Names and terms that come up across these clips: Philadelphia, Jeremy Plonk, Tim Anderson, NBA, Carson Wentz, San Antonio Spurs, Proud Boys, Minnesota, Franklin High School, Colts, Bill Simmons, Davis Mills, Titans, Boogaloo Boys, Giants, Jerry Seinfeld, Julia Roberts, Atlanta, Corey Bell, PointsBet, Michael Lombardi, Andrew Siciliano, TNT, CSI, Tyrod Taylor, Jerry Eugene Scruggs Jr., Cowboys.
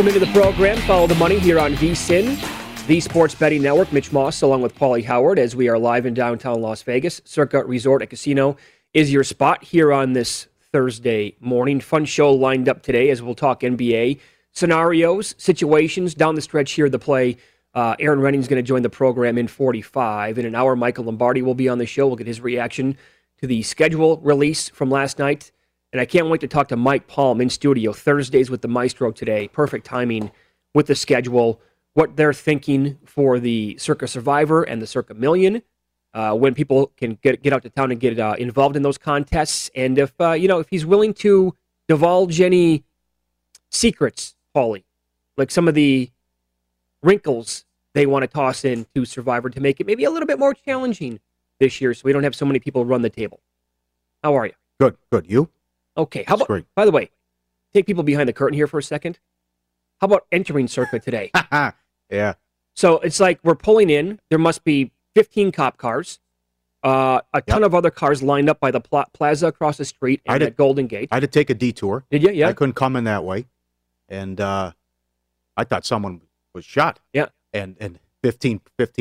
Welcome into the program. Follow the money here on VSiN, the Sports Betting Network. Mitch Moss along with Paulie Howard as we are live in downtown Las Vegas. Circa Resort and Casino is your spot here on this Thursday morning. Fun show lined up today as we'll talk NBA scenarios, situations down the stretch here. The play. Aaron Renning's going to join the program in 45. In an hour, Michael Lombardi will be on the show. We'll get his reaction to the schedule release from last night. And I can't wait to talk to Mike Palm in studio Thursdays with the Maestro today. Perfect timing with the schedule, what they're thinking for the Circa Survivor and the Circa Million, when people can get out to town and get involved in those contests. And if you know, if he's willing to divulge any secrets, Paulie, like some of the wrinkles they want to toss in to Survivor to make it maybe a little bit more challenging this year, so we don't have so many people run the table. How are you? Good, good. You? Okay, how about, great. By the way, take people behind the curtain here for a second. How about entering Circa today? Yeah. So it's like we're pulling in. There must be 15 cop cars, a ton of other cars lined up by the plaza across the street and at Golden Gate. I had to take a detour. Did you? Yeah. I couldn't come in that way. And I thought someone was shot. Yeah. And 15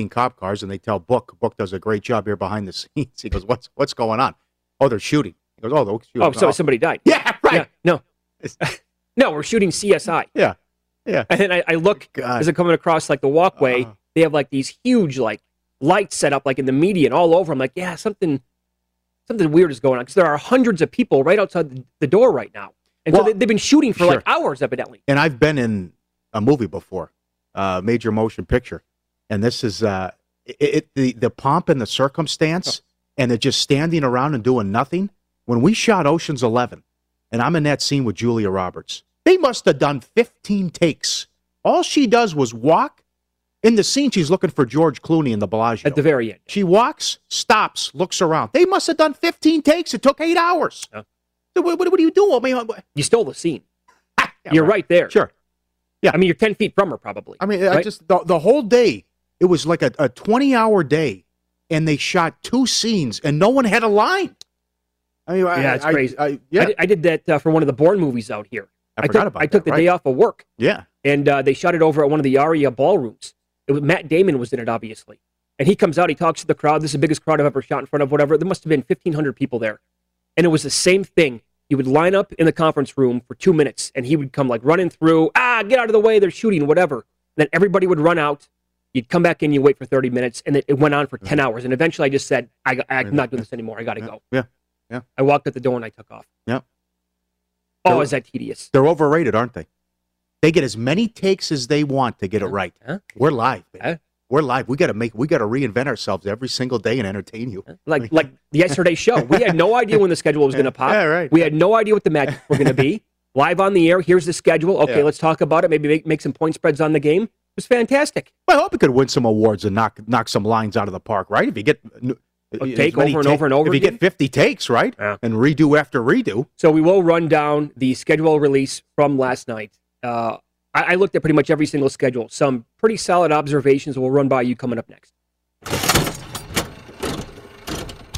cop cars, and they tell Book. Book does a great job here behind the scenes. He goes, what's going on? Oh, they're shooting. He goes, oh, so somebody died. Yeah, right. Yeah, no. No, we're shooting CSI. Yeah, yeah. And then I look, as I'm coming across, like, the walkway, they have, like, these huge, like, lights set up, like, in the media and all over. I'm like, yeah, something weird is going on. Because there are hundreds of people right outside the door right now. And so they've been shooting for, like, hours, evidently. And I've been in a movie before, major motion picture. And this is the pomp and the circumstance, and they're just standing around and doing nothing. When we shot Ocean's 11, and I'm in that scene with Julia Roberts, they must have done 15 takes. All she does was walk. In the scene, she's looking for George Clooney in the Bellagio. At the very end. She walks, stops, looks around. They must have done 15 takes. It took 8 hours. Huh? What do you do? I mean, you stole the scene. Yeah, you're right there. Sure. Yeah. I mean, you're 10 feet from her, probably. I mean, right? The whole day, it was like a 20-hour day, and they shot 2 scenes, and no one had a line. I mean, yeah, it's crazy. I did that for one of the Bourne movies out here. I took the day off of work. Yeah. And they shot it over at one of the Aria ballrooms. Matt Damon was in it, obviously. And he comes out, he talks to the crowd. This is the biggest crowd I've ever shot in front of, whatever. There must have been 1,500 people there. And it was the same thing. You would line up in the conference room for 2 minutes, and he would come, like, running through. Get out of the way. They're shooting, whatever. And then everybody would run out. You'd come back in, you wait for 30 minutes, and it went on for 10 hours. And eventually I just said, I'm not doing this anymore. I got to go. Yeah. Yeah. I walked at the door and I took off. Yeah. Oh, is that tedious? They're overrated, aren't they? They get as many takes as they want to get it right. We're live, man. We're live. We got to reinvent ourselves every single day and entertain you. Like yesterday's show. We had no idea when the schedule was going to pop. Yeah, right. We had no idea what the matches were going to be. Live on the air. Here's the schedule. Okay, let's talk about it. Maybe make some point spreads on the game. It was fantastic. Well, I hope it could win some awards and knock some lines out of the park, right? If you get take over and over. If you get 50 takes, right? Yeah. And redo after redo. So we will run down the schedule release from last night. I looked at pretty much every single schedule. Some pretty solid observations we'll run by you coming up next.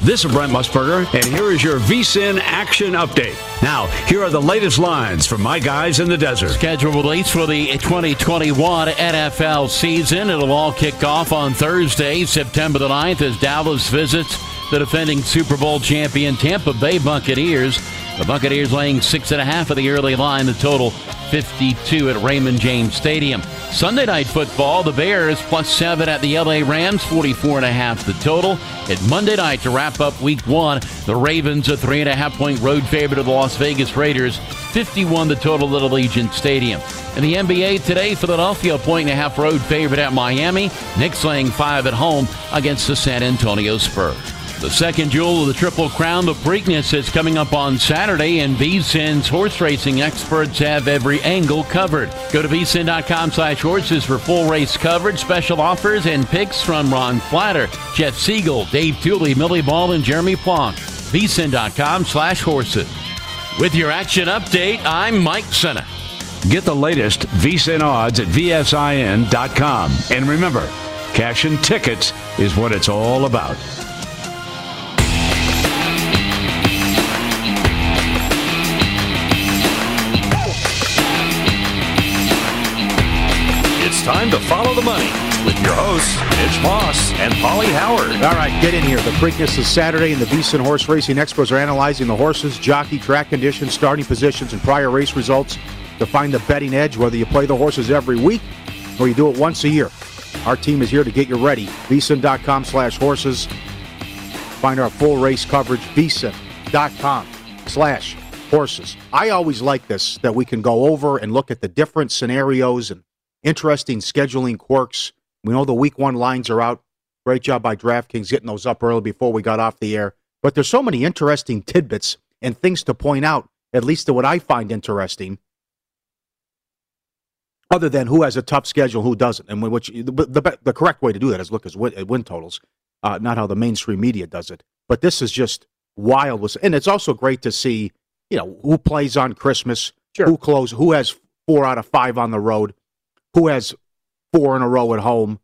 This is Brent Musburger, and here is your VSiN Action Update. Now, here are the latest lines from my guys in the desert. Schedule release for the 2021 NFL season. It'll all kick off on Thursday, September the 9th, as Dallas visits the defending Super Bowl champion Tampa Bay Buccaneers. The Buccaneers laying 6.5 of the early line, the total 52 at Raymond James Stadium. Sunday night football, the Bears +7 at the LA Rams, 44.5 the total. And Monday night to wrap up week one, the Ravens a 3.5-point road favorite of the Las Vegas Raiders, 51 the total at Allegiant Stadium. In the NBA today, Philadelphia 1.5-point road favorite at Miami, Knicks laying 5 at home against the San Antonio Spurs. The second jewel of the Triple Crown, the Preakness, is coming up on Saturday, and VSiN's horse racing experts have every angle covered. Go to vsin.com/horses for full race coverage, special offers, and picks from Ron Flatter, Jeff Siegel, Dave Tooley, Millie Ball, and Jeremy Plonk. vsin.com/horses. With your action update, I'm Mike Senna. Get the latest VSiN odds at vsin.com. And remember, cash and tickets is what it's all about. It's time to follow the money with your hosts, Mitch Moss and Paulie Howard. All right, get in here. The Preakness is Saturday, and the VSiN horse racing experts are analyzing the horses, jockey, track conditions, starting positions, and prior race results to find the betting edge, whether you play the horses every week or you do it once a year. Our team is here to get you ready. VSiN.com/horses. Find our full race coverage, VSiN.com/horses. I always like this, that we can go over and look at the different scenarios and interesting scheduling quirks. We know the week one lines are out. Great job by DraftKings getting those up early before we got off the air. But there's so many interesting tidbits and things to point out, at least to what I find interesting, other than who has a tough schedule, who doesn't. And which the correct way to do that is look at win totals, not how the mainstream media does it. But this is just wild. And it's also great to see, you know, who plays on Christmas, sure, who has 4 out of 5 on the road, who has 4 in a row at home,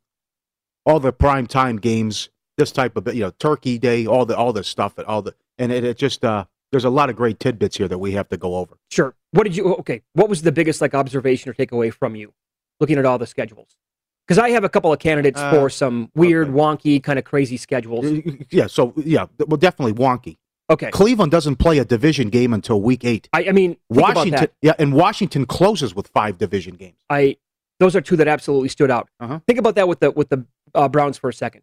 all the primetime games, this type of, you know, Turkey Day, all the stuff, and there's a lot of great tidbits here that we have to go over. Sure. What was the biggest observation or takeaway from you looking at all the schedules? Because I have a couple of candidates for some weird, wonky, kind of crazy schedules. Well, definitely wonky. Okay. Cleveland doesn't play a division game until week 8. I mean, Washington, about that. Yeah, and Washington closes with 5 division games. Those are two that absolutely stood out. Uh-huh. Think about that with the Browns for a second.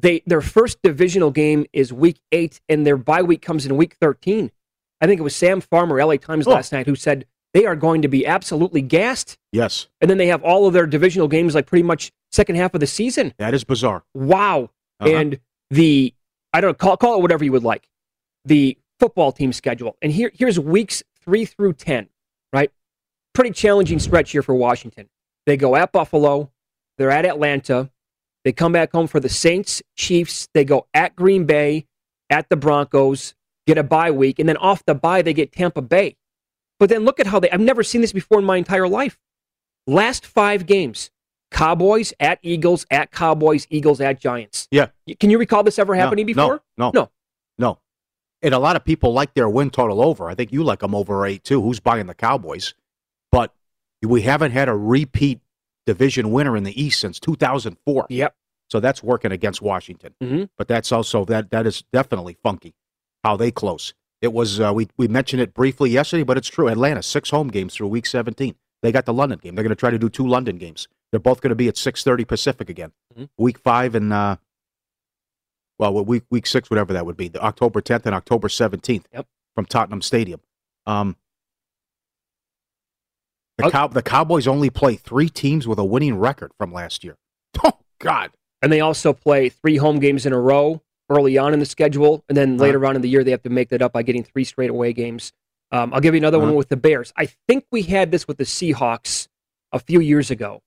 Their first divisional game is week 8, and their bye week comes in week 13. I think it was Sam Farmer, LA Times last night, who said they are going to be absolutely gassed. Yes. And then they have all of their divisional games pretty much second half of the season. That is bizarre. Wow. Uh-huh. And call it whatever you would like, the football team schedule. And here's weeks 3 through 10, right? Pretty challenging stretch here for Washington. They go at Buffalo. They're at Atlanta. They come back home for the Saints, Chiefs. They go at Green Bay, at the Broncos, get a bye week, and then off the bye, they get Tampa Bay. But then look at how I've never seen this before in my entire life. Last 5 games, Cowboys, at Eagles, at Cowboys, Eagles, at Giants. Yeah. Can you recall this ever happening before? No. And a lot of people like their win total over. I think you like them over 8, too. Who's buying the Cowboys? But we haven't had a repeat division winner in the East since 2004. Yep. So that's working against Washington. Mm-hmm. But that's also, that is definitely funky, how they close. It was, we mentioned it briefly yesterday, but it's true. Atlanta, 6 home games through week 17. They got the London game. They're going to try to do 2 London games. They're both going to be at 6:30 Pacific again. Mm-hmm. Week 5 and, week 6, whatever that would be, October 10th and October 17th from Tottenham Stadium. The Cowboys only play 3 teams with a winning record from last year. Oh, God. And they also play 3 home games in a row early on in the schedule, and then later on in the year they have to make that up by getting 3 straight away games. I'll give you another one with the Bears. I think we had this with the Seahawks a few years ago,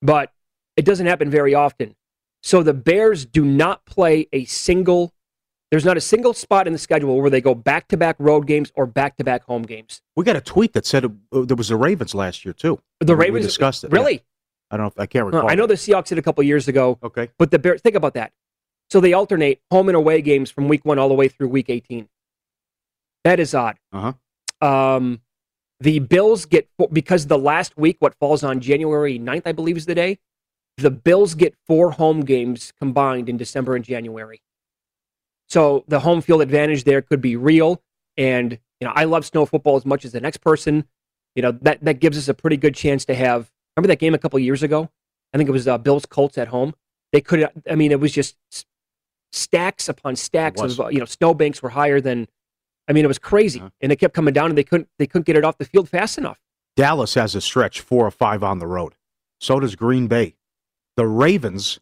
but it doesn't happen very often. So the Bears do not play there's not a single spot in the schedule where they go back-to-back road games or back-to-back home games. We got a tweet that said there was the Ravens last year, too. The Ravens? We discussed it. Really? Yeah. I can't recall. I know the Seahawks did a couple years ago. Okay. But the Bears, think about that. So they alternate home and away games from week 1 all the way through week 18. That is odd. Uh-huh. The Bills get, because the last week, what falls on January 9th, I believe is the day, the Bills get 4 home games combined in December and January. So the home field advantage there could be real. And, you know, I love snow football as much as the next person. You know, that gives us a pretty good chance to have. Remember that game a couple years ago? I think it was Bills Colts at home. It was just stacks upon stacks of, you know, snow banks were higher than, it was crazy. Uh-huh. And it kept coming down and they couldn't get it off the field fast enough. Dallas has a stretch 4 or 5 on the road. So does Green Bay. The Ravens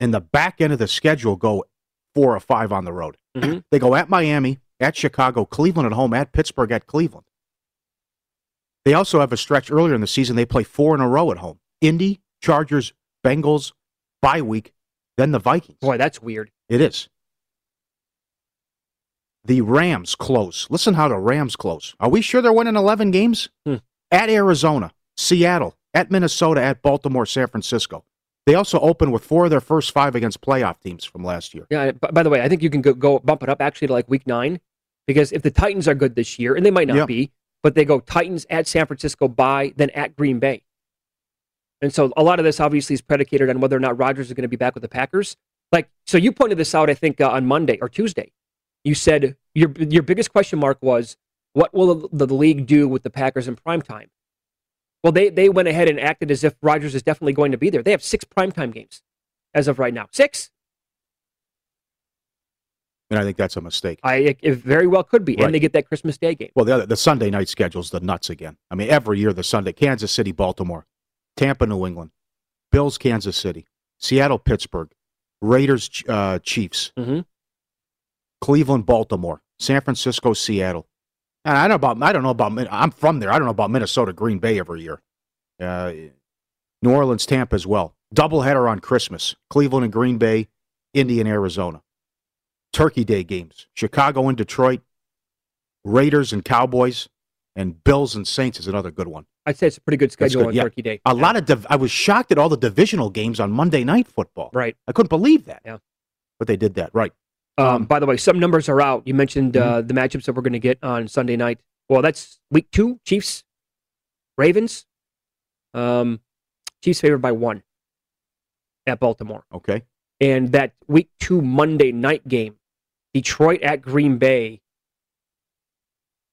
in the back end of the schedule go 4 or 5 on the road. Mm-hmm. They go at Miami, at Chicago, Cleveland at home, at Pittsburgh, at Cleveland. They also have a stretch earlier in the season. They play 4 in a row at home. Indy, Chargers, Bengals, bye week, then the Vikings. Boy, that's weird. It is. The Rams close. Listen how the Rams close. Are we sure they're winning 11 games? At Arizona, Seattle, at Minnesota, at Baltimore, San Francisco. They also opened with 4 of their first 5 against playoff teams from last year. Yeah, by the way, I think you can go bump it up actually to week 9, because if the Titans are good this year, and they might not be, but they go Titans at San Francisco, then at Green Bay. And so a lot of this obviously is predicated on whether or not Rodgers is going to be back with the Packers. Like, so you pointed this out, I think, on Monday or Tuesday. You said your biggest question mark was, what will the league do with the Packers in primetime? Well, they went ahead and acted as if Rodgers is definitely going to be there. They have 6 primetime games as of right now. 6. And I think that's a mistake. It very well could be. Right. And they get that Christmas Day game. Well, the Sunday night schedule's the nuts again. I mean, every year the Sunday, Kansas City, Baltimore, Tampa, New England, Bills, Kansas City, Seattle, Pittsburgh, Raiders, Chiefs, Cleveland, Baltimore, San Francisco, Seattle. And I'm from there. I don't know about Minnesota, Green Bay every year. New Orleans, Tampa as well. Doubleheader on Christmas. Cleveland and Green Bay, Indy and Arizona. Turkey Day games. Chicago and Detroit. Raiders and Cowboys. And Bills and Saints is another good one. I'd say it's a pretty good schedule on Turkey Day. I was shocked at all the divisional games on Monday Night Football. Right. I couldn't believe that. Yeah. But they did that, right. By the way, some numbers are out. You mentioned the matchups that we're going to get on Sunday night. Well, that's week 2, Chiefs, Ravens. Chiefs favored by 1 at Baltimore. Okay. And that week 2 Monday night game, Detroit at Green Bay.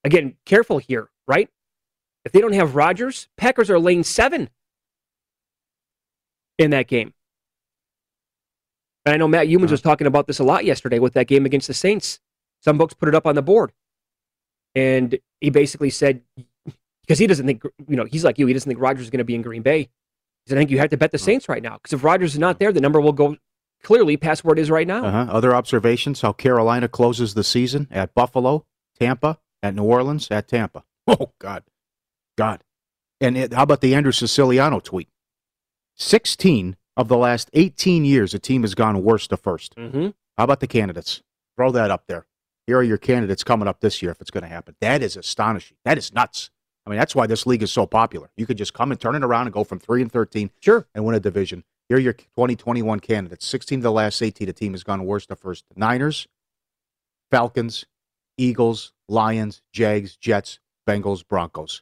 Again, careful here, right? If they don't have Rodgers, Packers are laying 7 in that game. And I know Matt Humans was talking about this a lot yesterday with that game against the Saints. Some books put it up on the board. And he basically said, because he doesn't think, he's like you, he doesn't think Rodgers is going to be in Green Bay. He said, I think you have to bet the Saints right now. Because if Rodgers is not there, the number will go clearly past where it is right now. Other observations, how Carolina closes the season at Buffalo, Tampa, at New Orleans, at Tampa. Oh, God. And how about the Andrew Siciliano tweet? 16 of the last 18 years, a team has gone worst to first. How about the candidates? Throw that up there. Here are your candidates coming up this year if it's going to happen. That is astonishing. That is nuts. I mean, that's why this league is so popular. You could just come and turn it around and go from 3-13 and win a division. Here are your 2021 candidates. 16 of the last 18, a team has gone worst to first. Niners, Falcons, Eagles, Lions, Jags, Jets, Bengals, Broncos.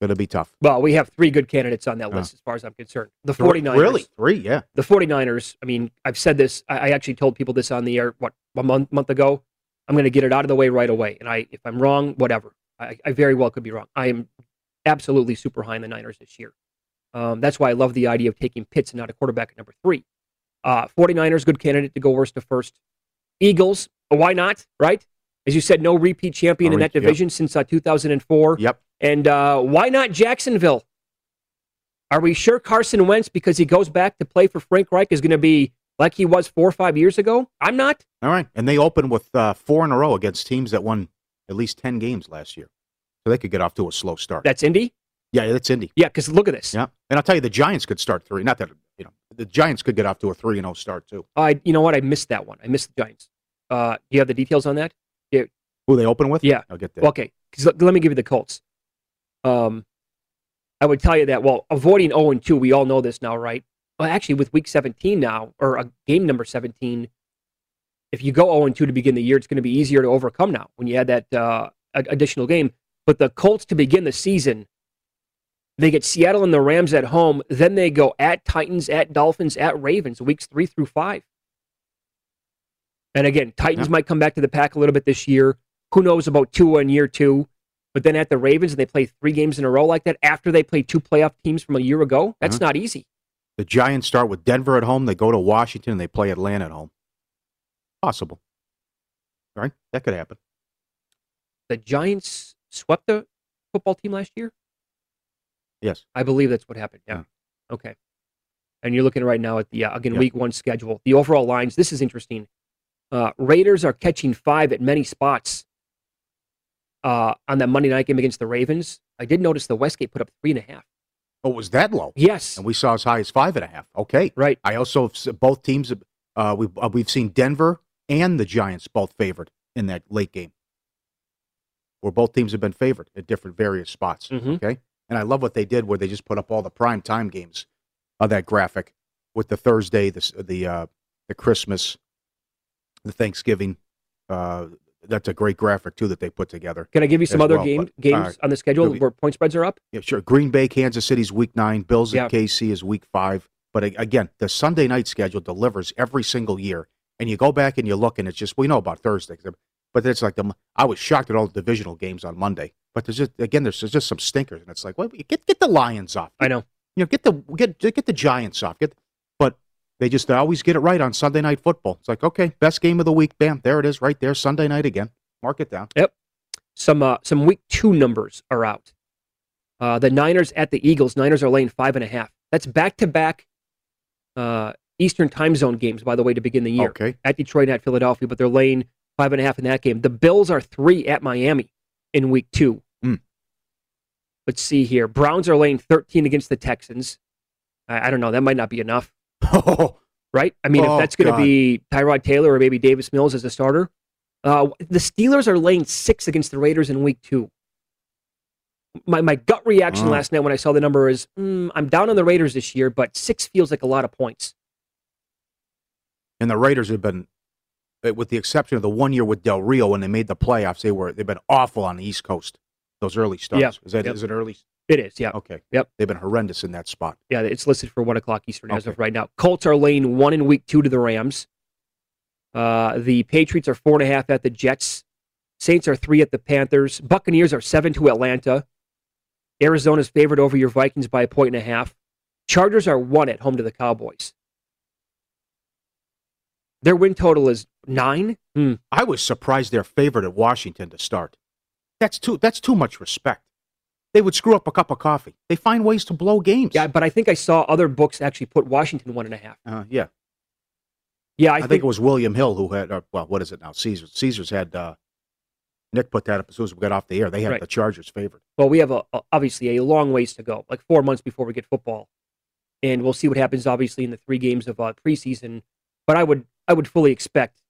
Going to be tough. Well, we have 3 good candidates on that list as far as I'm concerned. The 49ers. Really? 3, yeah. The 49ers, I mean, I've said this. I actually told people this on the air, a month ago? I'm going to get it out of the way right away. And if I'm wrong, whatever. I very well could be wrong. I am absolutely super high in the Niners this year. That's why I love the idea of taking Pitts and not a quarterback at number 3. 49ers, good candidate to go worst to first. Eagles, why not, right? As you said, no repeat champion in that division since 2004. Yep. And why not Jacksonville? Are we sure Carson Wentz, because he goes back to play for Frank Reich, is going to be like he was 4 or 5 years ago? I'm not. All right. And they opened with 4 in a row against teams that won at least 10 games last year. So they could get off to a slow start. That's Indy? Yeah, that's Indy. Yeah, because look at this. Yeah. And I'll tell you, the Giants could start 3. Not that, the Giants could get off to a 3-0 start, too. You know what? I missed that one. I missed the Giants. Do you have the details on that? Yeah. Who they open with? Yeah. I'll get that. Okay. Let me give you the Colts. I would tell you that, avoiding 0-2, we all know this now, right? Well, actually, with week 17 now, or game number 17, if you go 0-2 to begin the year, it's going to be easier to overcome now when you add that additional game. But the Colts, to begin the season, they get Seattle and the Rams at home. Then they go at Titans, at Dolphins, at Ravens, weeks 3 through 5. And again, Titans might come back to the pack a little bit this year. Who knows about Tua in year 2? But then at the Ravens, and they play 3 games in a row like that after they played 2 playoff teams from a year ago. That's not easy. The Giants start with Denver at home. They go to Washington, and they play Atlanta at home. Possible. Right? That could happen. The Giants swept the football team last year? Yes. I believe that's what happened. Yeah. Okay. And you're looking right now at the, again, week 1 schedule. The overall lines, this is interesting. Raiders are catching 5 at many spots. On that Monday night game against the Ravens, I did notice the Westgate put up 3.5. Oh, was that low? Yes. And we saw as high as 5.5. Okay. Right. I also, both teams, we've seen Denver and the Giants both favored in that late game, where both teams have been favored at different various spots. Okay. And I love what they did where they just put up all the prime time games on that graphic with the Thursday, the Christmas, the Thanksgiving, That's a great graphic, too, that they put together. Can I give you some other games on the schedule where point spreads are up? Yeah, sure. Green Bay, Kansas City's week 9. Bills at KC is week 5. But again, the Sunday night schedule delivers every single year. And you go back and you look, and it's just, we know about Thursday. But it's like, I was shocked at all the divisional games on Monday. But there's just, again, there's just some stinkers. And it's like, well, get the Lions off. I know. You know, get the Giants off. But they always get it right on Sunday Night Football. It's like, okay, best game of the week, bam, there it is right there, Sunday night again. Mark it down. Yep. Some week 2 numbers are out. The Niners at the Eagles. Niners are laying 5.5. That's back-to-back Eastern time zone games, by the way, to begin the year. Okay. At Detroit and at Philadelphia, but they're laying 5.5 in that game. The Bills are 3 at Miami in week 2. Let's see here. Browns are laying 13 against the Texans. I don't know. That might not be enough. Right? I mean, if that's going to be Tyrod Taylor or maybe Davis Mills as a starter. The Steelers are laying 6 against the Raiders in week 2. My gut reaction last night when I saw the number is, I'm down on the Raiders this year, but 6 feels like a lot of points. And the Raiders have been, with the exception of the one year with Del Rio when they made the playoffs, they've been awful on the East Coast. Those early starts. Yeah. Is it early? It is, yeah. Okay. Yep. They've been horrendous in that spot. Yeah, it's listed for 1 o'clock Eastern as of right now. Colts are laying 1 in week 2 to the Rams. The Patriots are 4.5 at the Jets. Saints are 3 at the Panthers. Buccaneers are 7 to Atlanta. Arizona's favored over your Vikings by 1.5. Chargers are 1 at home to the Cowboys. Their win total is 9. I was surprised they're favored at Washington to start. That's too much respect. They would screw up a cup of coffee. They find ways to blow games. Yeah, but I think I saw other books actually put Washington 1.5. Yeah, I think it was William Hill who had, well, what is it now? Caesars. Caesars had, Nick put that up as soon as we got off the air. They had the Chargers favored. Well, we have obviously a long ways to go, like 4 months before we get football. And we'll see what happens, obviously, in the 3 games of preseason. But I would fully expect,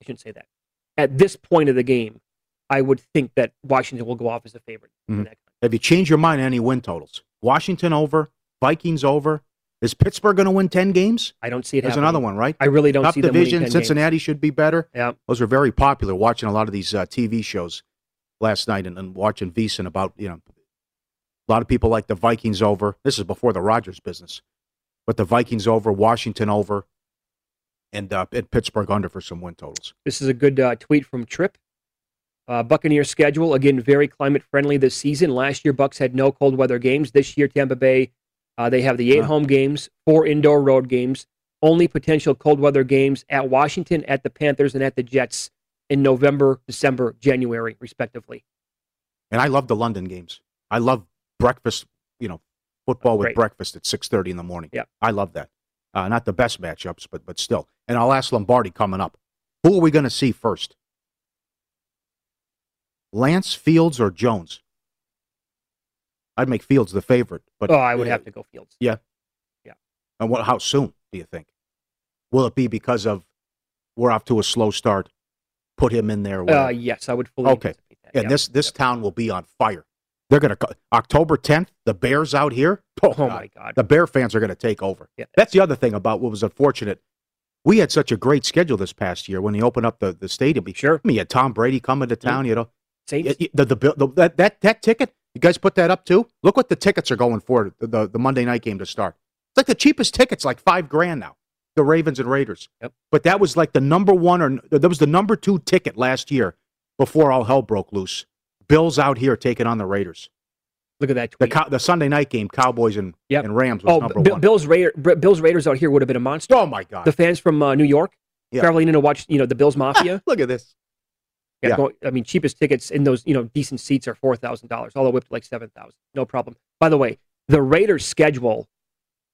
I shouldn't say that, at this point of the game, I would think that Washington will go off as a favorite. Have you changed your mind on any win totals? Washington over, Vikings over. Is Pittsburgh going to win 10 games? I don't see it happening. There's another one, right? I really don't see them winning 10 games. Top division, Cincinnati should be better. Yeah. Those were very popular, watching a lot of these TV shows last night and watching VSiN about, you know, a lot of people like the Vikings over. This is before the Rodgers business. But the Vikings over, Washington over, and Pittsburgh under for some win totals. This is a good tweet from Tripp. Buccaneers schedule, again, very climate-friendly this season. Last year, Bucs had no cold weather games. This year, Tampa Bay, they have the 8 home games, 4 indoor road games, only potential cold weather games at Washington, at the Panthers, and at the Jets in November, December, January, respectively. And I love the London games. I love breakfast, you know, football with breakfast at 6:30 in the morning. Yeah. I love that. Not the best matchups, but still. And I'll ask Lombardi coming up, who are we going to see first? Lance, Fields, or Jones? I'd make Fields the favorite. But I would have to go Fields. Yeah? Yeah. And how soon, do you think? Will it be because of we're off to a slow start, put him in there? Yes, I would fully anticipate that. And this town will be on fire. They're going to – October 10th, the Bears out here. Oh my God. The Bear fans are going to take over. Yeah. That's the other thing about what was unfortunate. We had such a great schedule this past year when they opened up the stadium. Sure. I mean, you had Tom Brady coming to town, you know. That ticket, you guys put that up too? Look what the tickets are going for the Monday night game to start. It's like the cheapest tickets, like $5,000 now, the Ravens and Raiders. Yep. But that was like the number one, or that was the number 2 ticket last year before all hell broke loose. Bills out here taking on the Raiders. Look at that tweet. The Sunday night game, Cowboys and Rams was number 1. Bills Raiders out here would have been a monster. Oh, my God. The fans from New York traveling in to watch the Bills Mafia. Look at this. Yeah, I mean, cheapest tickets in those, decent seats are $4,000. All the way up to like $7,000. No problem. By the way, the Raiders' schedule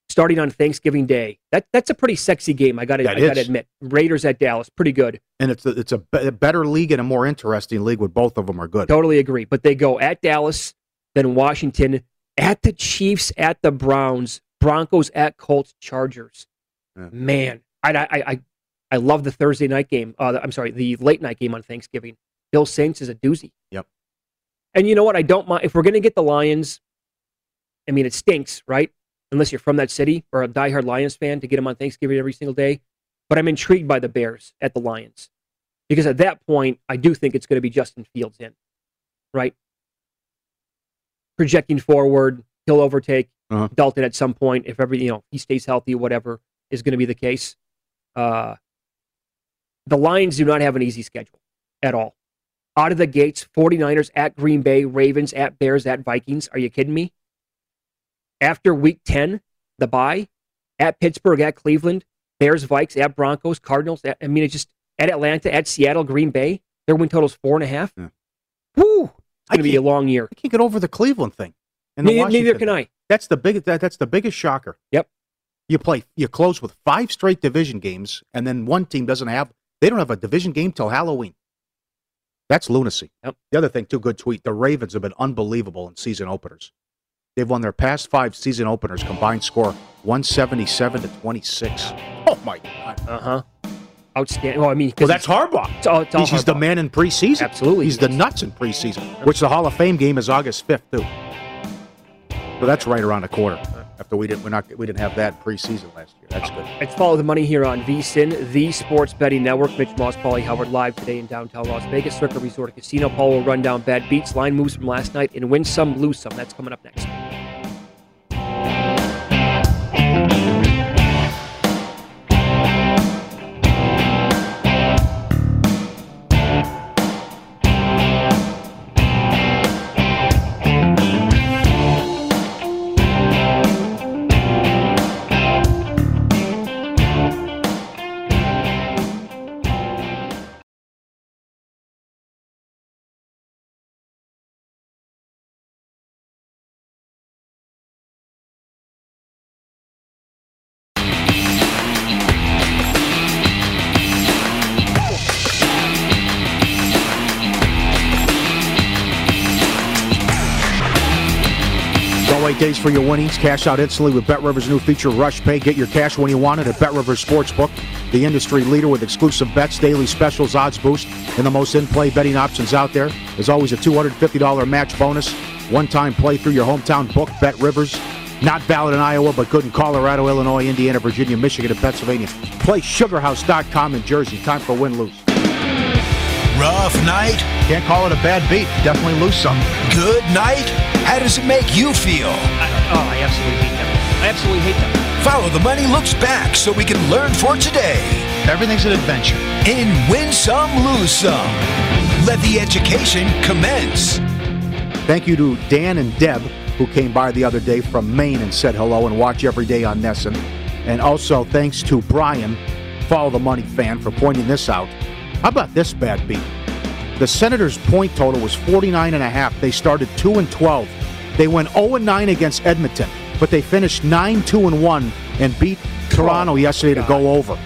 starting on Thanksgiving Day. That's a pretty sexy game. I got to admit, Raiders at Dallas, pretty good. And it's a better league and a more interesting league. With both of them are good. Totally agree. But they go at Dallas, then Washington, at the Chiefs, at the Browns, Broncos at Colts, Chargers. Yeah. Man, I love the Thursday night game. I'm sorry, the late night game on Thanksgiving. Bills Saints is a doozy. Yep. And you know what? I don't mind. If we're going to get the Lions, I mean, it stinks, right? Unless you're from that city or a diehard Lions fan to get them on Thanksgiving every single day. But I'm intrigued by the Bears at the Lions. Because at that point, I do think it's going to be Justin Fields in, right? Projecting forward, he'll overtake Dalton at some point if every, he stays healthy, whatever is going to be the case. The Lions do not have an easy schedule at all. Out of the gates, 49ers at Green Bay, Ravens at Bears at Vikings. Are you kidding me? After week 10, the bye, at Pittsburgh, at Cleveland, Bears, Vikes, at Broncos, Cardinals, it's just at Atlanta, at Seattle, Green Bay. Their win total's 4.5. Yeah. Woo! It's going to be a long year. I can't get over the Cleveland thing. And neither can I. That's the big. That's the biggest shocker. Yep. You close with 5 straight division games, and then one team doesn't have a division game till Halloween. That's lunacy. Yep. The other thing, too, good tweet. The Ravens have been unbelievable in season openers. They've won their past 5 season openers, combined score 177-26. Oh my God. Outstanding. Well, that's Harbaugh. It's all he's Harbaugh. The man in preseason. Absolutely, he's the nuts in preseason. Which the Hall of Fame game is August 5th too. So that's right around the corner. After we didn't have that preseason last year. That's good. It's Follow the Money here on VSiN, the Sports Betting Network. Mitch Moss, Paulie Howard, live today in downtown Las Vegas, Circa Resort Casino. Paul will run down bad beats, line moves from last night, and win some, lose some. That's coming up next. Days for your winnings. Cash out instantly with BetRivers' new feature, Rush Pay. Get your cash when you want it at BetRivers Sportsbook, the industry leader with exclusive bets, daily specials, odds boost, and the most in-play betting options out there. There's always a $250 match bonus. One-time play through your hometown book, BetRivers. Not valid in Iowa, but good in Colorado, Illinois, Indiana, Virginia, Michigan, and Pennsylvania. Play SugarHouse.com in Jersey. Time for win-lose. Rough night? Can't call it a bad beat. Definitely lose some. Good night? How does it make you feel? I absolutely hate them. I absolutely hate them. Follow the Money looks back so we can learn for today. Everything's an adventure. In Win Some, Lose Some. Let the education commence. Thank you to Dan and Deb, who came by the other day from Maine and said hello and watch every day on NESN. And also thanks to Brian, Follow the Money fan, for pointing this out. How about this bad beat? The Senators' point total was 49.5. They started 2-12. They went 0-9 against Edmonton, but they finished 9-2-1 and beat Toronto yesterday to go over.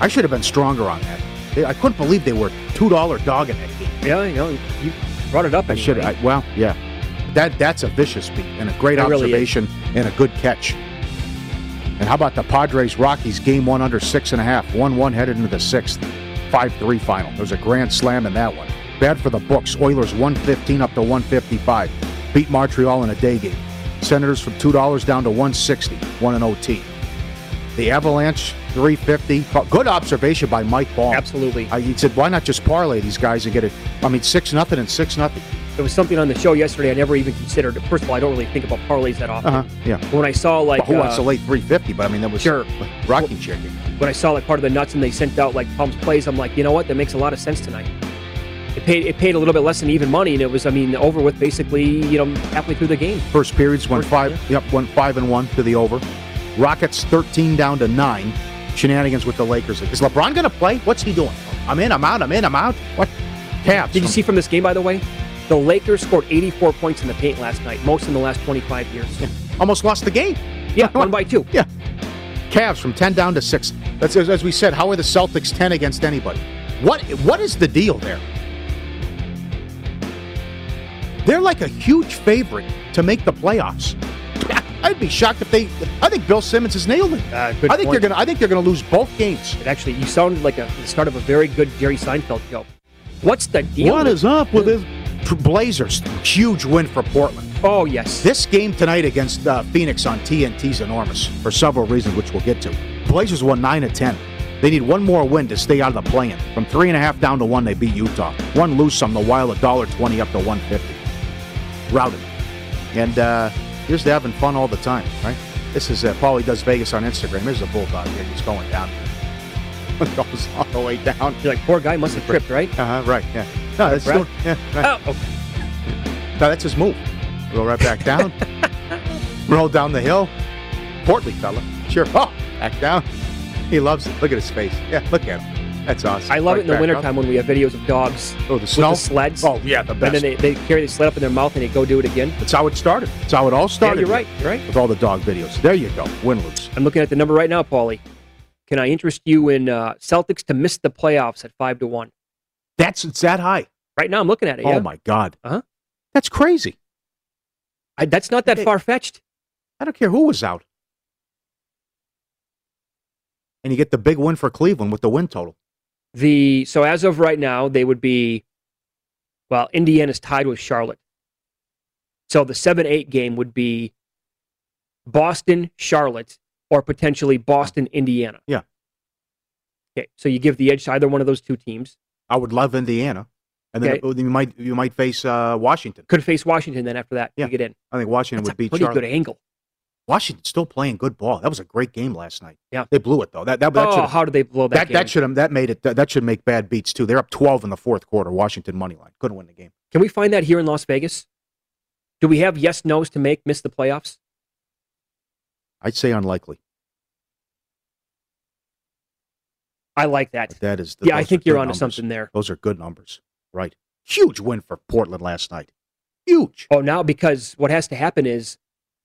I should have been stronger on that. I couldn't believe they were $2 dog in that game. Yeah, you brought it up. Anyway. Yeah. That's a vicious beat and a great observation really and a good catch. And how about the Padres-Rockies game 1 under 6.5, 1-1 headed into the 6th. 5-3 final. There was a grand slam in that one. Bad for the books. Oilers 115 up to 155. Beat Montreal in a day game. Senators from $2 down to 160. Won an OT. The Avalanche 350. Good observation by Mike Ball. Absolutely. He said, why not just parlay these guys and get it? 6-0 and 6-0. There was something on the show yesterday I never even considered. First of all, I don't really think about parlays that often. Yeah. But when I saw who wants to lay 350? But that was sure Rocky chicken. When I saw part of the nuts and they sent out Pumps plays, I'm like, you know what? That makes a lot of sense tonight. It paid a little bit less than even money, and it was over with basically halfway through the game. First periods went 5-1 to the over. Rockets 13 down to 9. Shenanigans with the Lakers. Is LeBron going to play? What's he doing? I'm in. I'm out. I'm in. I'm out. What? Cavs. Did you see from this game, by the way? The Lakers scored 84 points in the paint last night, most in the last 25 years. Yeah. Almost lost the game. Yeah, 1-2. Yeah. Cavs from 10 down to 6. That's, as we said, how are the Celtics 10 against anybody? What is the deal there? They're like a huge favorite to make the playoffs. I'd be shocked if they. I think Bill Simmons has nailed it. I think they're gonna lose both games. It actually, you sounded like the start of a very good Jerry Seinfeld show. What's the deal? What is up with this? Blazers, huge win for Portland. Oh, yes. This game tonight against Phoenix on TNT is enormous for several reasons, which we'll get to. Blazers won 9 of 10. They need one more win to stay out of the play-in. From 3.5 down to 1, they beat Utah. One loose on the wild, $1.20 up to $1.50. Routed. And here's to having fun all the time, right? This is Paulie Does Vegas on Instagram. Here's a bulldog here. He's going down. Goes all the way down. You're like, poor guy must have tripped, right? Right, yeah. No, that's still, yeah, right. Oh, okay. No, that's his move. Roll right back down. Roll down the hill. Portly fella. Sure. Oh, back down. He loves it. Look at his face. Yeah, look at him. That's awesome. I love it in the wintertime when we have videos of dogs the snow? With the sleds. Oh, yeah, the best. And then they carry the sled up in their mouth and they go do it again. That's how it started. That's how it all started. Yeah, you're right. You're right. With all the dog videos. There you go. Win-lose. I'm looking at the number right now, Paulie. Can I interest you in Celtics to miss the playoffs at 5-1? It's that high. Right now I'm looking at it. Oh, yeah? My God. Uh-huh. That's crazy. That's not that far-fetched. I don't care who was out. And you get the big win for Cleveland with the win total. So as of right now, they would be, well, Indiana's tied with Charlotte. So the 7-8 game would be Boston-Charlotte or potentially Boston-Indiana. Yeah. Okay, so you give the edge to either one of those two teams. I would love Indiana. And then you might face Washington. Could face Washington then after that. Yeah. You get in. I think Washington would beat Charlotte. That's a pretty good angle. Washington's still playing good ball. That was a great game last night. Yeah, they blew it though. That how did they blow that game? That should make bad beats too. They're up 12 in the fourth quarter. Washington money line couldn't win the game. Can we find that here in Las Vegas? Do we have yes nos to make miss the playoffs? I'd say unlikely. I like that. But that is the, yeah. I think you're onto something there. Those are good numbers. Right. Huge win for Portland last night. Huge. Oh, now because what has to happen is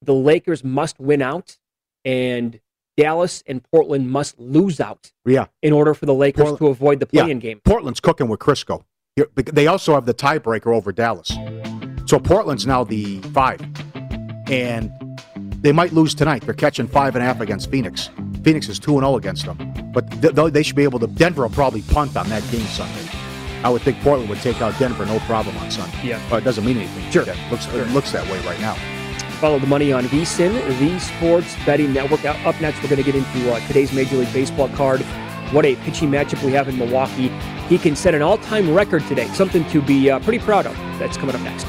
the Lakers must win out and Dallas and Portland must lose out. Yeah. In order for the Lakers to avoid the play-in game. Portland's cooking with Crisco. They also have the tiebreaker over Dallas. So Portland's now the 5. And they might lose tonight. They're catching 5.5 against Phoenix. Phoenix is 2-0 against them. But they should be able to. Denver will probably punt on that game Sunday. I would think Portland would take out Denver no problem on Sunday. Yeah. It doesn't mean anything. Sure. It looks that way right now. Follow the money on VSiN, the Sports Betting Network. Up next, we're going to get into today's Major League Baseball card. What a pitching matchup we have in Milwaukee. He can set an all-time record today, something to be pretty proud of. That's coming up next.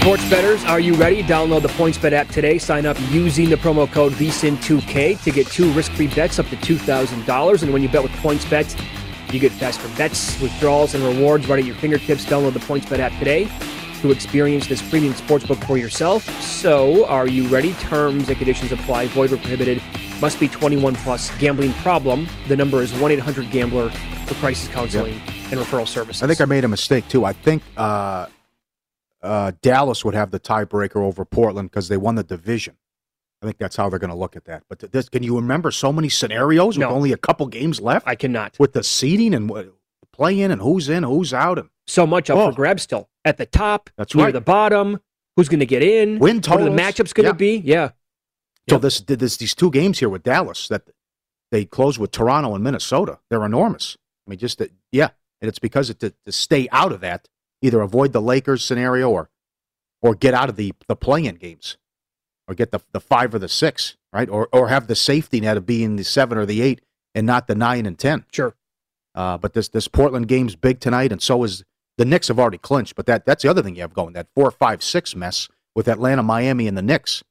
Sports bettors, are you ready? Download the PointsBet app today. Sign up using the promo code VSIN2K to get 2 risk-free bets up to $2,000. And when you bet with PointsBet, you get faster bets, withdrawals, and rewards right at your fingertips. Download the PointsBet app today to experience this premium sportsbook for yourself. So, are you ready? Terms and conditions apply. Void where prohibited. Must be 21 plus. Gambling problem. The number is 1-800-GAMBLER for crisis counseling and referral services. I think I made a mistake, too. I think... Dallas would have the tiebreaker over Portland because they won the division. I think that's how they're going to look at that. But can you remember so many scenarios with only a couple games left? I cannot. With the seeding and play-in and who's in, who's out. And so much up for grabs still. At the top, near the bottom, who's going to get in, win totals. What are the matchups going to be. Yeah. So these 2 games here with Dallas that they close with Toronto and Minnesota, they're enormous. I mean, just and it's because to stay out of that, either avoid the Lakers scenario or get out of the play-in games or get the 5 or the 6, right? Or have the safety net of being the 7 or the 8 and not the 9 and 10. Sure. But this Portland game's big tonight, and so is the Knicks have already clinched, but that's the other thing you have going, that 4-5-6 mess with Atlanta, Miami, and the Knicks.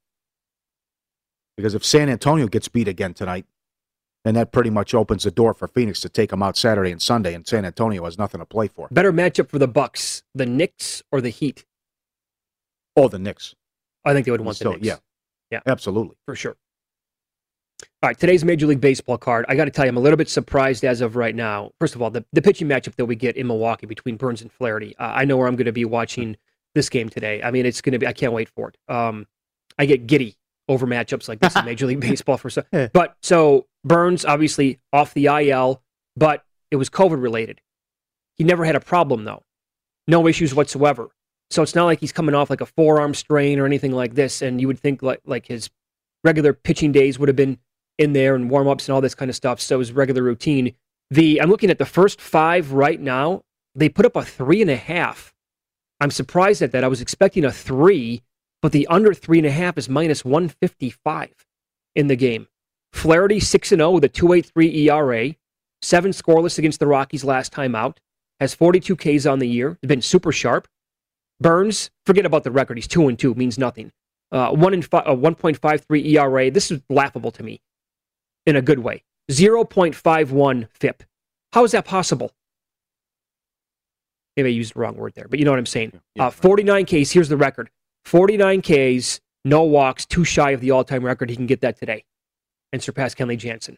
Because if San Antonio gets beat again tonight, and that pretty much opens the door for Phoenix to take them out Saturday and Sunday, and San Antonio has nothing to play for. Better matchup for the Bucks, the Knicks or the Heat? Oh, the Knicks. I think they would want the Knicks. Yeah, absolutely. For sure. All right, today's Major League Baseball card. I got to tell you, I'm a little bit surprised as of right now. First of all, the pitching matchup that we get in Milwaukee between Burns and Flaherty. I know where I'm going to be watching this game today. I mean, it's going to be, I can't wait for it. I get giddy over matchups like this in Major League Baseball for so. But so Burns obviously off the IL, but it was COVID related. He never had a problem though, no issues whatsoever. So it's not like he's coming off like a forearm strain or anything like this. And you would think like his regular pitching days would have been in there and warm ups and all this kind of stuff. So his regular routine. I'm looking at the first five right now. They put up a 3.5. I'm surprised at that. I was expecting a 3. But the under 3.5 is minus 155 in the game. Flaherty 6-0 with a 2.83 ERA. 7 scoreless against the Rockies last time out. Has 42 Ks on the year. Been super sharp. Burns, forget about the record. He's 2-2. Means nothing. 1.53 ERA. This is laughable to me in a good way. 0.51 FIP. How is that possible? Maybe I used the wrong word there, but you know what I'm saying. 49 Ks. Here's the record. 49 Ks, no walks, too shy of the all-time record. He can get that today and surpass Kenley Jansen.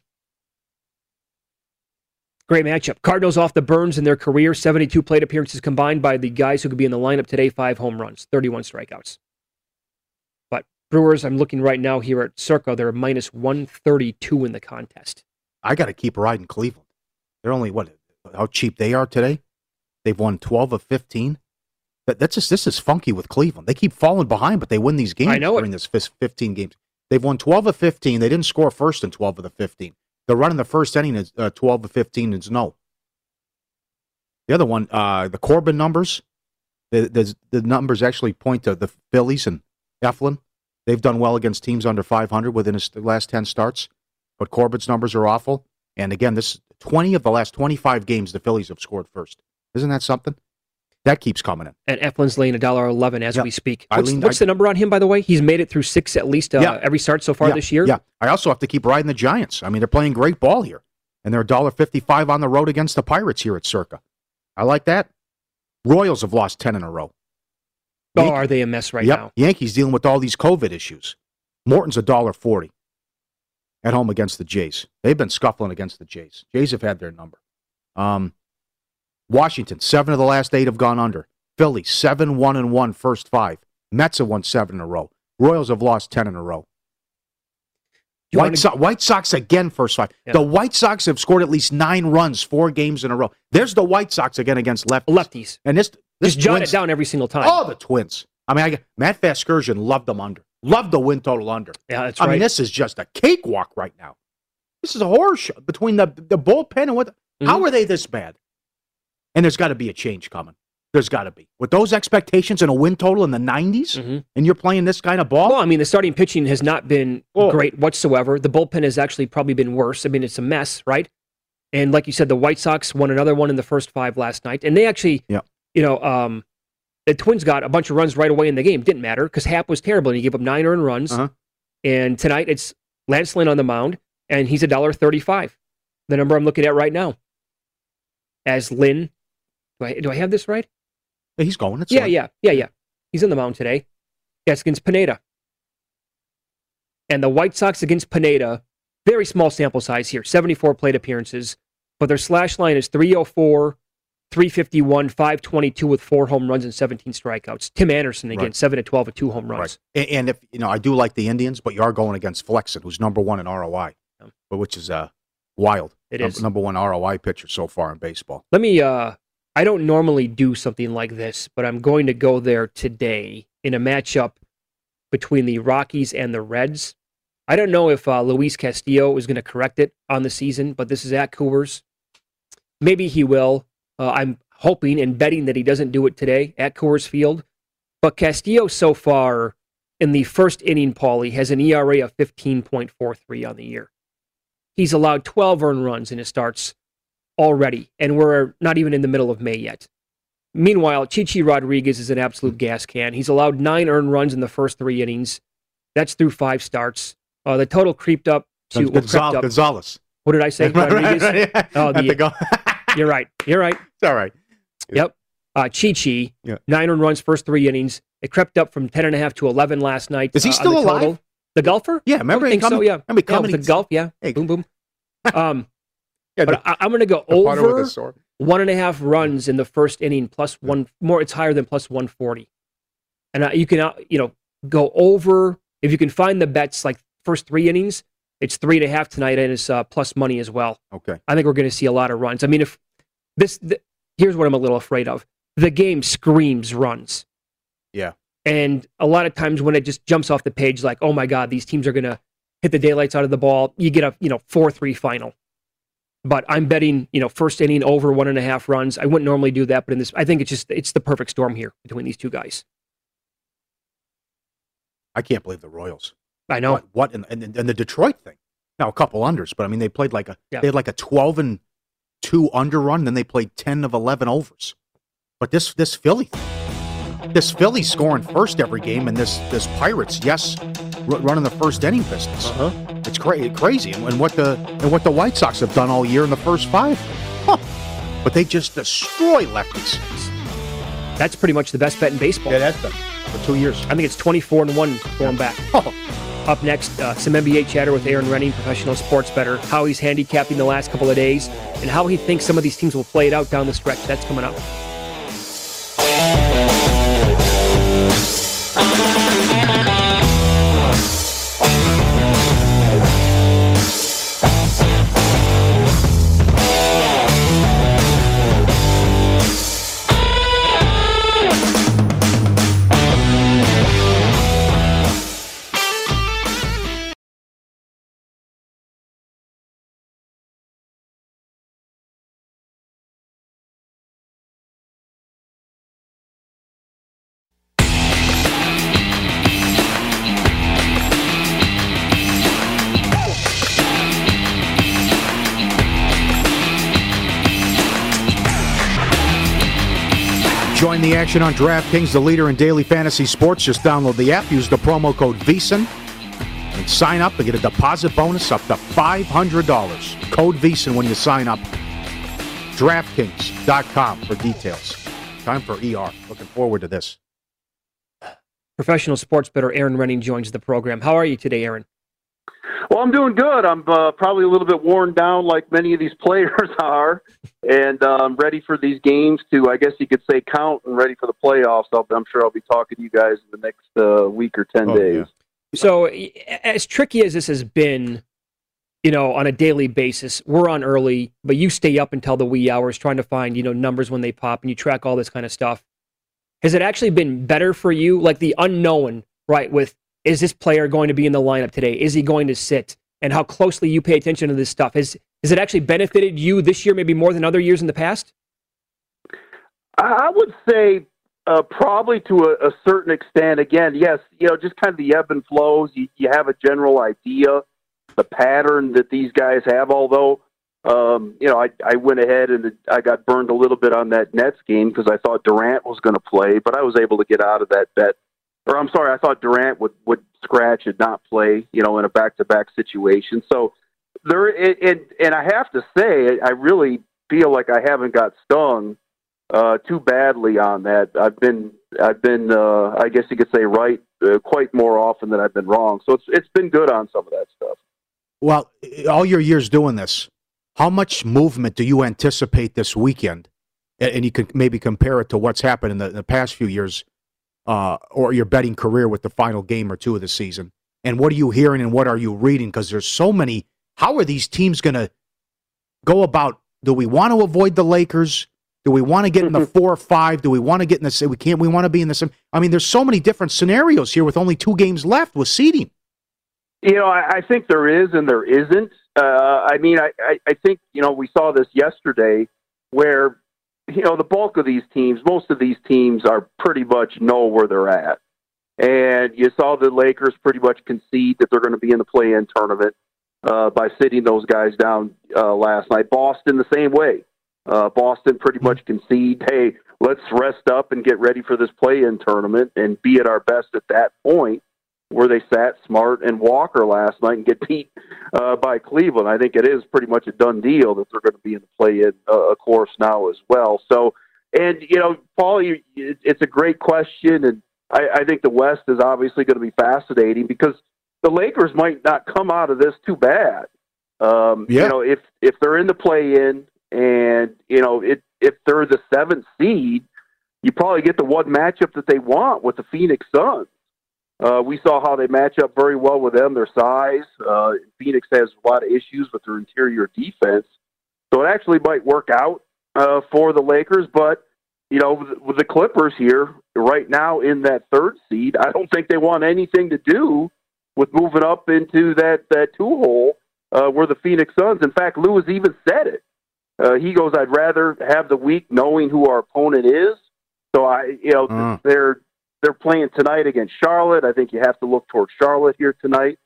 Great matchup. Cardinals off the Burns in their career. 72 plate appearances combined by the guys who could be in the lineup today. 5 home runs, 31 strikeouts. But Brewers, I'm looking right now here at Circa. They're minus 132 in the contest. I got to keep riding Cleveland. They're only, how cheap they are today? They've won 12 of 15. This is funky with Cleveland. They keep falling behind, but they win these games during this 15 games. They've won 12 of 15. They didn't score first in 12 of the 15. The run in the first inning is 12 of 15 is no. The other one, the Corbin numbers, the numbers actually point to the Phillies and Eflin. They've done well against teams under 500 within his last 10 starts, but Corbin's numbers are awful. And again, this 20 of the last 25 games the Phillies have scored first. Isn't that something? That keeps coming in. And Eflin's laying $1.11 as we speak. What's the number on him, by the way? He's made it through 6 at least every start so far this year. Yeah, I also have to keep riding the Giants. I mean, they're playing great ball here. And they're $1.55 on the road against the Pirates here at Circa. I like that. Royals have lost 10 in a row. Are they a mess right now? Yankees dealing with all these COVID issues. Morton's $1.40 at home against the Jays. They've been scuffling against the Jays. Jays have had their number. Washington, 7 of the last 8 have gone under. Philly, 7-1-1, first 5. Mets have won 7 in a row. Royals have lost 10 in a row. White Sox again, first 5. Yeah. The White Sox have scored at least 9 runs, 4 games in a row. There's the White Sox again against lefties. And this just jot it down every single time. Oh, the Twins. I mean, Matt Vasgersian loved them under. Loved the win total under. Yeah, that's right. I mean, this is just a cakewalk right now. This is a horror show between the bullpen and how are they this bad? And there's got to be a change coming. There's got to be. With those expectations and a win total in the 90s, and you're playing this kind of ball? Well, I mean, the starting pitching has not been great whatsoever. The bullpen has actually probably been worse. I mean, it's a mess, right? And like you said, the White Sox won another one in the first 5 last night. And they actually, the Twins got a bunch of runs right away in the game. Didn't matter because Happ was terrible, and he gave up 9 earned runs. And tonight, it's Lance Lynn on the mound, and he's $1.35, the number I'm looking at right now. As Lynn... Do I have this right? He's going. Yeah. He's in the mound today. That's against Pineda. And the White Sox against Pineda, very small sample size here, 74 plate appearances, but their slash line is 304, 351, 522 with 4 home runs and 17 strikeouts. Tim Anderson, again, 7-12 with 2 home runs. Right. And if I do like the Indians, but you are going against Flexen, who's number 1 in ROI, which is wild. It is. Number 1 ROI pitcher so far in baseball. Let me... I don't normally do something like this, but I'm going to go there today in a matchup between the Rockies and the Reds. I don't know if Luis Castillo is going to correct it on the season, but this is at Coors. Maybe he will. I'm hoping and betting that he doesn't do it today at Coors Field. But Castillo so far in the first inning, Paulie, has an ERA of 15.43 on the year. He's allowed 12 earned runs in his starts already, and we're not even in the middle of May yet. Meanwhile, Chichi Rodriguez is an absolute gas can. He's allowed 9 earned runs in the first 3 innings. That's through 5 starts. The total crept up to... Gonzalez. What did I say? Rodriguez? You're right. It's all right. Yep. Chichi, 9 earned runs, first 3 innings. It crept up from 10.5 to 11 last night. Is he still alive? Total. The golfer? Yeah, remember he coming? So, yeah. Remember the golf, yeah. Hey. Boom, boom. But I'm going to go over 1.5 runs in the first inning, plus one more. It's higher than plus 140. And you can, go over If you can find the bets like first three innings, it's 3.5 tonight, and it's plus money as well. Okay. I think we're going to see a lot of runs. I mean, if this, here's what I'm a little afraid of. The game screams runs. Yeah. And a lot of times when it just jumps off the page, like, oh my God, these teams are going to hit the daylights out of the ball, you get a 4-3 final. But I'm betting, first inning over 1.5 runs. I wouldn't normally do that, but in this, I think it's the perfect storm here between these two guys. I can't believe the Royals. I know what and the Detroit thing. Now a couple unders, but I mean they played like they had like a 12-2 under run, then they played 10 of 11 overs. But this Philly thing, this Philly scoring first every game, and this Pirates running the first inning business. Uh-huh. It's crazy, and what the White Sox have done all year in the first five. Huh. But they just destroy lefties. That's pretty much the best bet in baseball. Yeah, that's been for 2 years. I think it's 24-1 going back. Oh. Up next, some NBA chatter with Aaron Rennie, professional sports bettor, how he's handicapping the last couple of days, and how he thinks some of these teams will play it out down the stretch. That's coming up. Join the action on DraftKings, the leader in daily fantasy sports. Just download the app, use the promo code VSiN, and sign up to get a deposit bonus up to $500. Code VSiN when you sign up. DraftKings.com for details. Time for ER. Looking forward to this. Professional sports bettor Aaron Renning joins the program. How are you today, Aaron? Well, I'm doing good. I'm probably a little bit worn down like many of these players are, and I'm ready for these games to, I guess you could say, count and ready for the playoffs. I'm sure I'll be talking to you guys in the next week or 10 days. Yeah. So as tricky as this has been, on a daily basis, we're on early, but you stay up until the wee hours trying to find, numbers when they pop, and you track all this kind of stuff. Has it actually been better for you? Like the unknown, right, with is this player going to be in the lineup today? Is he going to sit? And how closely you pay attention to this stuff. Has it actually benefited you this year, maybe more than other years in the past? I would say probably to a certain extent. Again, yes, just kind of the ebb and flows. You have a general idea, the pattern that these guys have, although, I went ahead and I got burned a little bit on that Nets game because I thought Durant was going to play, but I was able to get out of that bet. Or I'm sorry, I thought Durant would scratch and not play, in a back-to-back situation. So and I have to say, I really feel like I haven't got stung too badly on that. I've been, I guess you could say, right quite more often than I've been wrong. So it's been good on some of that stuff. Well, all your years doing this, how much movement do you anticipate this weekend? And you could maybe compare it to what's happened in the past few years. Or your betting career with the final game or two of the season. And what are you hearing and what are you reading? Because there's so many. How are these teams going to go about? Do we want to avoid the Lakers? Do we want to get in the 4 or 5? Do we want to get in the – we want to be in the – I mean, there's so many different scenarios here with only 2 games left with seeding. I think there is and there isn't. I think, we saw this yesterday where – the bulk of these teams, most of these teams are pretty much know where they're at. And you saw the Lakers pretty much concede that they're going to be in the play-in tournament by sitting those guys down last night. Boston the same way. Boston pretty much concede, hey, let's rest up and get ready for this play-in tournament and be at our best at that point, where they sat Smart and Walker last night and get beat by Cleveland. I think it is pretty much a done deal that they're going to be in the play-in, of course, now as well. So, Paul, it's a great question, and I think the West is obviously going to be fascinating because the Lakers might not come out of this too bad. If they're in the play-in and, if they're the 7th seed, you probably get the one matchup that they want with the Phoenix Suns. We saw how they match up very well with them, their size. Phoenix has a lot of issues with their interior defense. So it actually might work out for the Lakers. But, you know, with the Clippers here right now in that third seed, I don't think they want anything to do with moving up into that two-hole where the Phoenix Suns. In fact, Lou has even said it. He goes, I'd rather have the week knowing who our opponent is. So, they're playing tonight against Charlotte. I think you have to look towards Charlotte here tonight.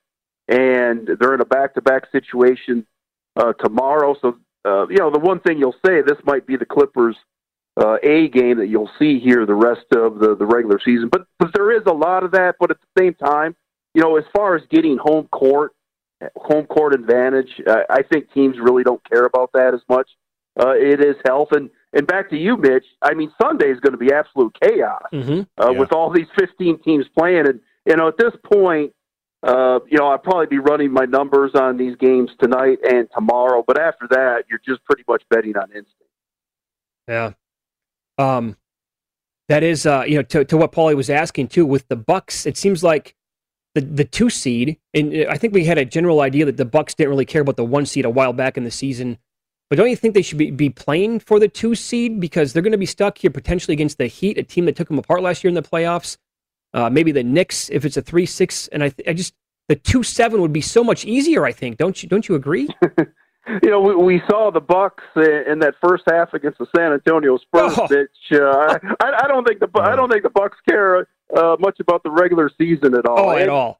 And they're in a back-to-back situation tomorrow. So, the one thing you'll say, this might be the Clippers' A game that you'll see here the rest of the regular season. But there is a lot of that. But at the same time, you know, as far as getting home court advantage, I think teams really don't care about that as much. It is health. And back to you, Mitch, I mean, Sunday is going to be absolute chaos with all these 15 teams playing. And, you know, at this point, I'll probably be running my numbers on these games tonight and tomorrow. But after that, you're just pretty much betting on instinct. Yeah. That is, to what Paulie was asking, too, with the Bucks, it seems like the two seed, and I think we had a general idea that the Bucks didn't really care about the one seed a while back in the season. But don't you think they should be playing for the two seed? Because they're going to be stuck here potentially against the Heat, a team that took them apart last year in the playoffs. Maybe the Knicks, if it's a 3-6. And I just the 2-7 would be so much easier, I think. Don't you agree? We saw the Bucks in that first half against the San Antonio Spurs. I don't think the Bucks care much about the regular season at all.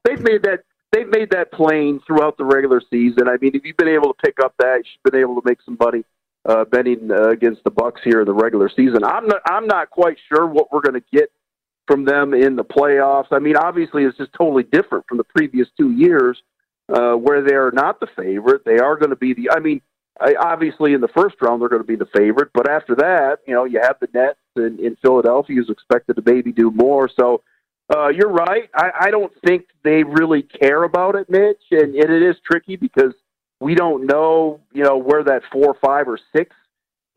They've made that plain throughout the regular season. I mean, if you've been able to pick up that, you've been able to make some money betting against the Bucks here in the regular season. I'm not quite sure what we're going to get from them in the playoffs. I mean, obviously, it's just totally different from the previous 2 years where they are not the favorite. They are going to be obviously in the first round they're going to be the favorite, but after that, you have the Nets in Philadelphia who's expected to maybe do more. So. You're right. I don't think they really care about it, Mitch, and it is tricky because we don't know, where that 4, 5, or 6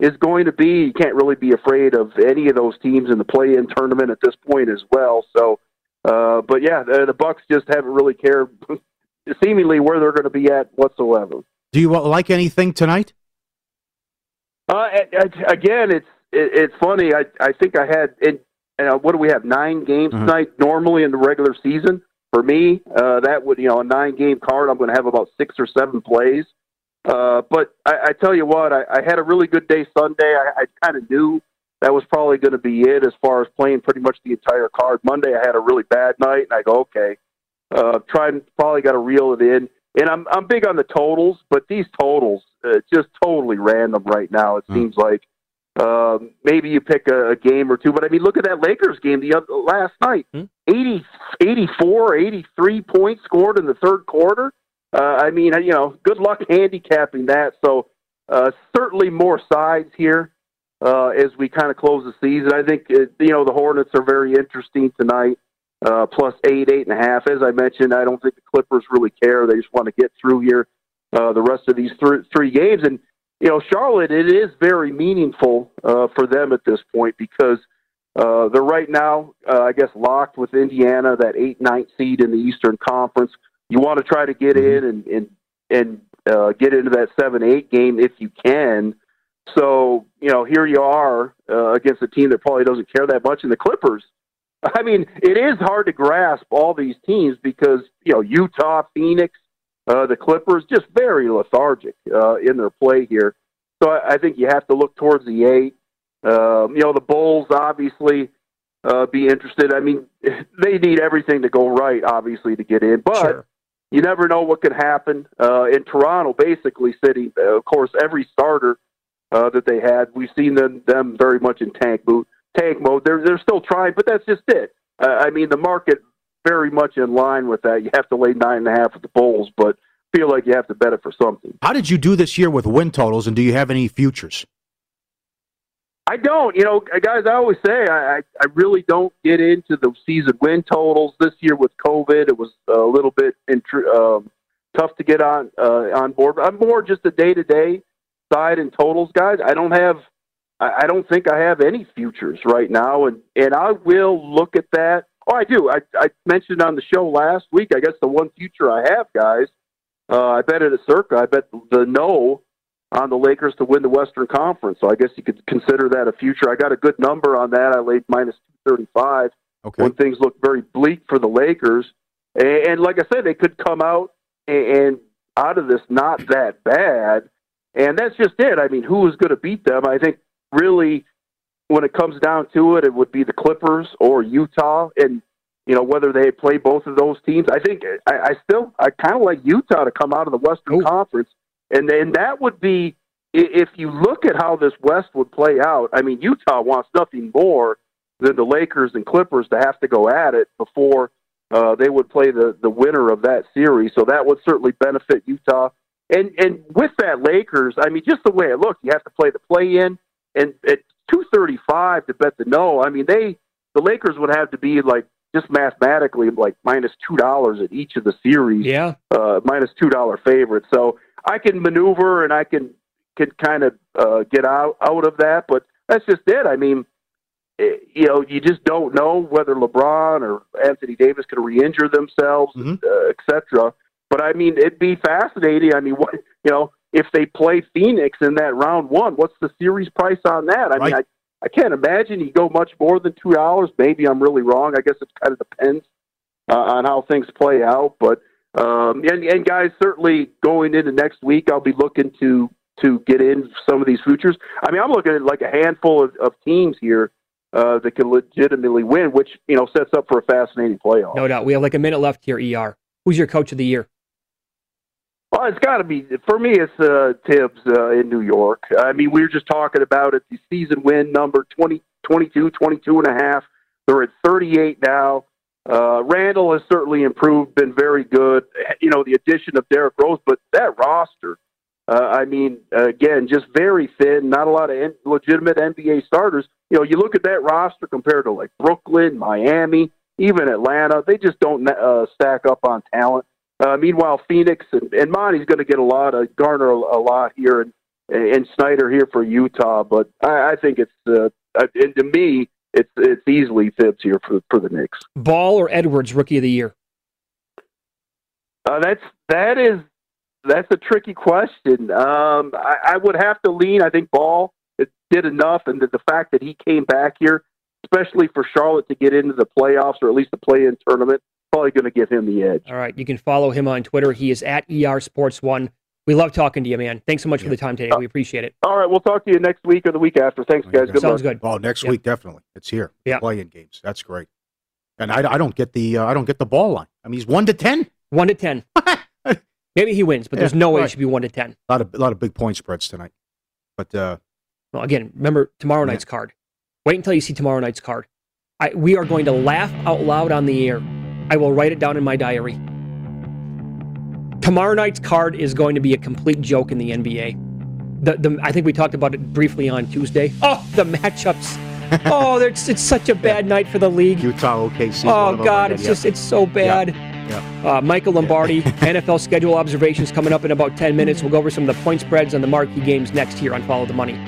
is going to be. You can't really be afraid of any of those teams in the play-in tournament at this point as well. So, but yeah, the Bucks just haven't really cared seemingly where they're going to be at whatsoever. Do you like anything tonight? Again, it's funny. I think I had. What do we have, 9 games tonight normally in the regular season? For me, that would, a 9-game card, I'm going to have about 6 or 7 plays. But I tell you what, I had a really good day Sunday. I kind of knew that was probably going to be it as far as playing pretty much the entire card. Monday, I had a really bad night, and I go, okay, probably got to reel it in. And I'm big on the totals, but these totals, just totally random right now, it seems like. Maybe you pick a game or two, but I mean, look at that Lakers game last night. 83 points scored in the third quarter. Good luck handicapping that. So certainly more sides here as we kind of close the season. I think the Hornets are very interesting tonight, plus 8.5. As I mentioned, I don't think the Clippers really care. They just want to get through here the rest of these three games and. Charlotte, it is very meaningful for them at this point because they're right now, I guess, locked with Indiana, that 8-9 seed in the Eastern Conference. You want to try to get in and get into that 7-8 game if you can. So, here you are against a team that probably doesn't care that much. And the Clippers, I mean, it is hard to grasp all these teams because, Utah, Phoenix, the Clippers, just very lethargic in their play here. So I think you have to look towards the 8. The Bulls, obviously, be interested. I mean, they need everything to go right, obviously, to get in. But You never know what could happen. In Toronto, basically, City, of course, every starter that they had, we've seen them very much in tank mode. They're still trying, but that's just it. The market very much in line with that. You have to lay 9.5 with the Bulls, but feel like you have to bet it for something. How did you do this year with win totals, and do you have any futures? I don't. Guys, I always say I really don't get into the season win totals. This year with COVID, it was a little bit tough to get on board. But I'm more just the day-to-day side in totals, guys. I don't think I have any futures right now, and I will look at that Oh, I do. I mentioned on the show last week, I guess the one future I have, guys, I bet at a circa. I bet the no on the Lakers to win the Western Conference. So I guess you could consider that a future. I got a good number on that. I laid minus 235 when things look very bleak for the Lakers. And like I said, they could come out and out of this not that bad. And that's just it. I mean, who is going to beat them? I think really when it comes down to it, it would be the Clippers or Utah. And, you know, whether they play both of those teams, I think I kind of like Utah to come out of the Western Conference. And then that would be, if you look at how this West would play out, I mean, Utah wants nothing more than the Lakers and Clippers to have to go at it before they would play the winner of that series. So that would certainly benefit Utah. And with that Lakers, I mean, just the way it looked, you have to play the play-in. And at 235 to bet the no, I mean, the Lakers would have to be like, just mathematically, like minus $2 at each of the series, minus $2 favorite. So I can maneuver and I can kind of get out of that, but that's just it. I mean, you know, you just don't know whether LeBron or Anthony Davis could re-injure themselves, etc. But I mean, it'd be fascinating. I mean, what, you know, if they play Phoenix in that round one, what's the series price on that? I mean, I can't imagine you go much more than $2. Maybe I'm really wrong. I guess it kind of depends on how things play out. But and guys, certainly going into next week, I'll be looking to get in some of these futures. I mean, I'm looking at like a handful of teams here that can legitimately win, which, you know, sets up for a fascinating playoff. No doubt. We have like a minute left here. ER, who's your coach of the year? Well, it's got to be, for me, it's Tibbs in New York. I mean, we were just talking about it. The season win number 22 and a half. They're at 38 now. Randall has certainly improved, been very good. You know, the addition of Derrick Rose, but that roster, I mean, again, just very thin, not a lot of legitimate NBA starters. You know, you look at that roster compared to like Brooklyn, Miami, even Atlanta, they just don't stack up on talent. Meanwhile, Phoenix and Monty's going to get garner a lot here, and Snyder here for Utah. But I think it's and to me, it's easily Tibbs here for the Knicks. Ball or Edwards, Rookie of the Year? That's a tricky question. I would have to lean. I think Ball did enough, and the fact that he came back here, especially for Charlotte to get into the playoffs or at least the play-in tournament, probably going to give him the edge. All right. You can follow him on Twitter. He is at ER Sports One. We love talking to you, man. Thanks so much for the time today. We appreciate it. All right. We'll talk to you next week or the week after. Thanks, guys. Good Sounds luck. Good. Oh, next week, definitely. It's here. Yeah. Play-in games. That's great. And I don't get the ball line. I mean, he's 1-10. 1-10. Maybe he wins, but there's no way it should be 1-10. A lot of big point spreads tonight. But well, again, remember tomorrow night's card. Wait until you see tomorrow night's card. We are going to laugh out loud on the air. I will write it down in my diary. Tomorrow night's card is going to be a complete joke in the NBA. I think we talked about it briefly on Tuesday. Oh, the matchups. Oh, it's such a bad night for the league. Utah, OKC. Oh, God, it's so bad. Michael Lombardi, NFL schedule observations coming up in about 10 minutes. We'll go over some of the point spreads on the marquee games next here on Follow the Money.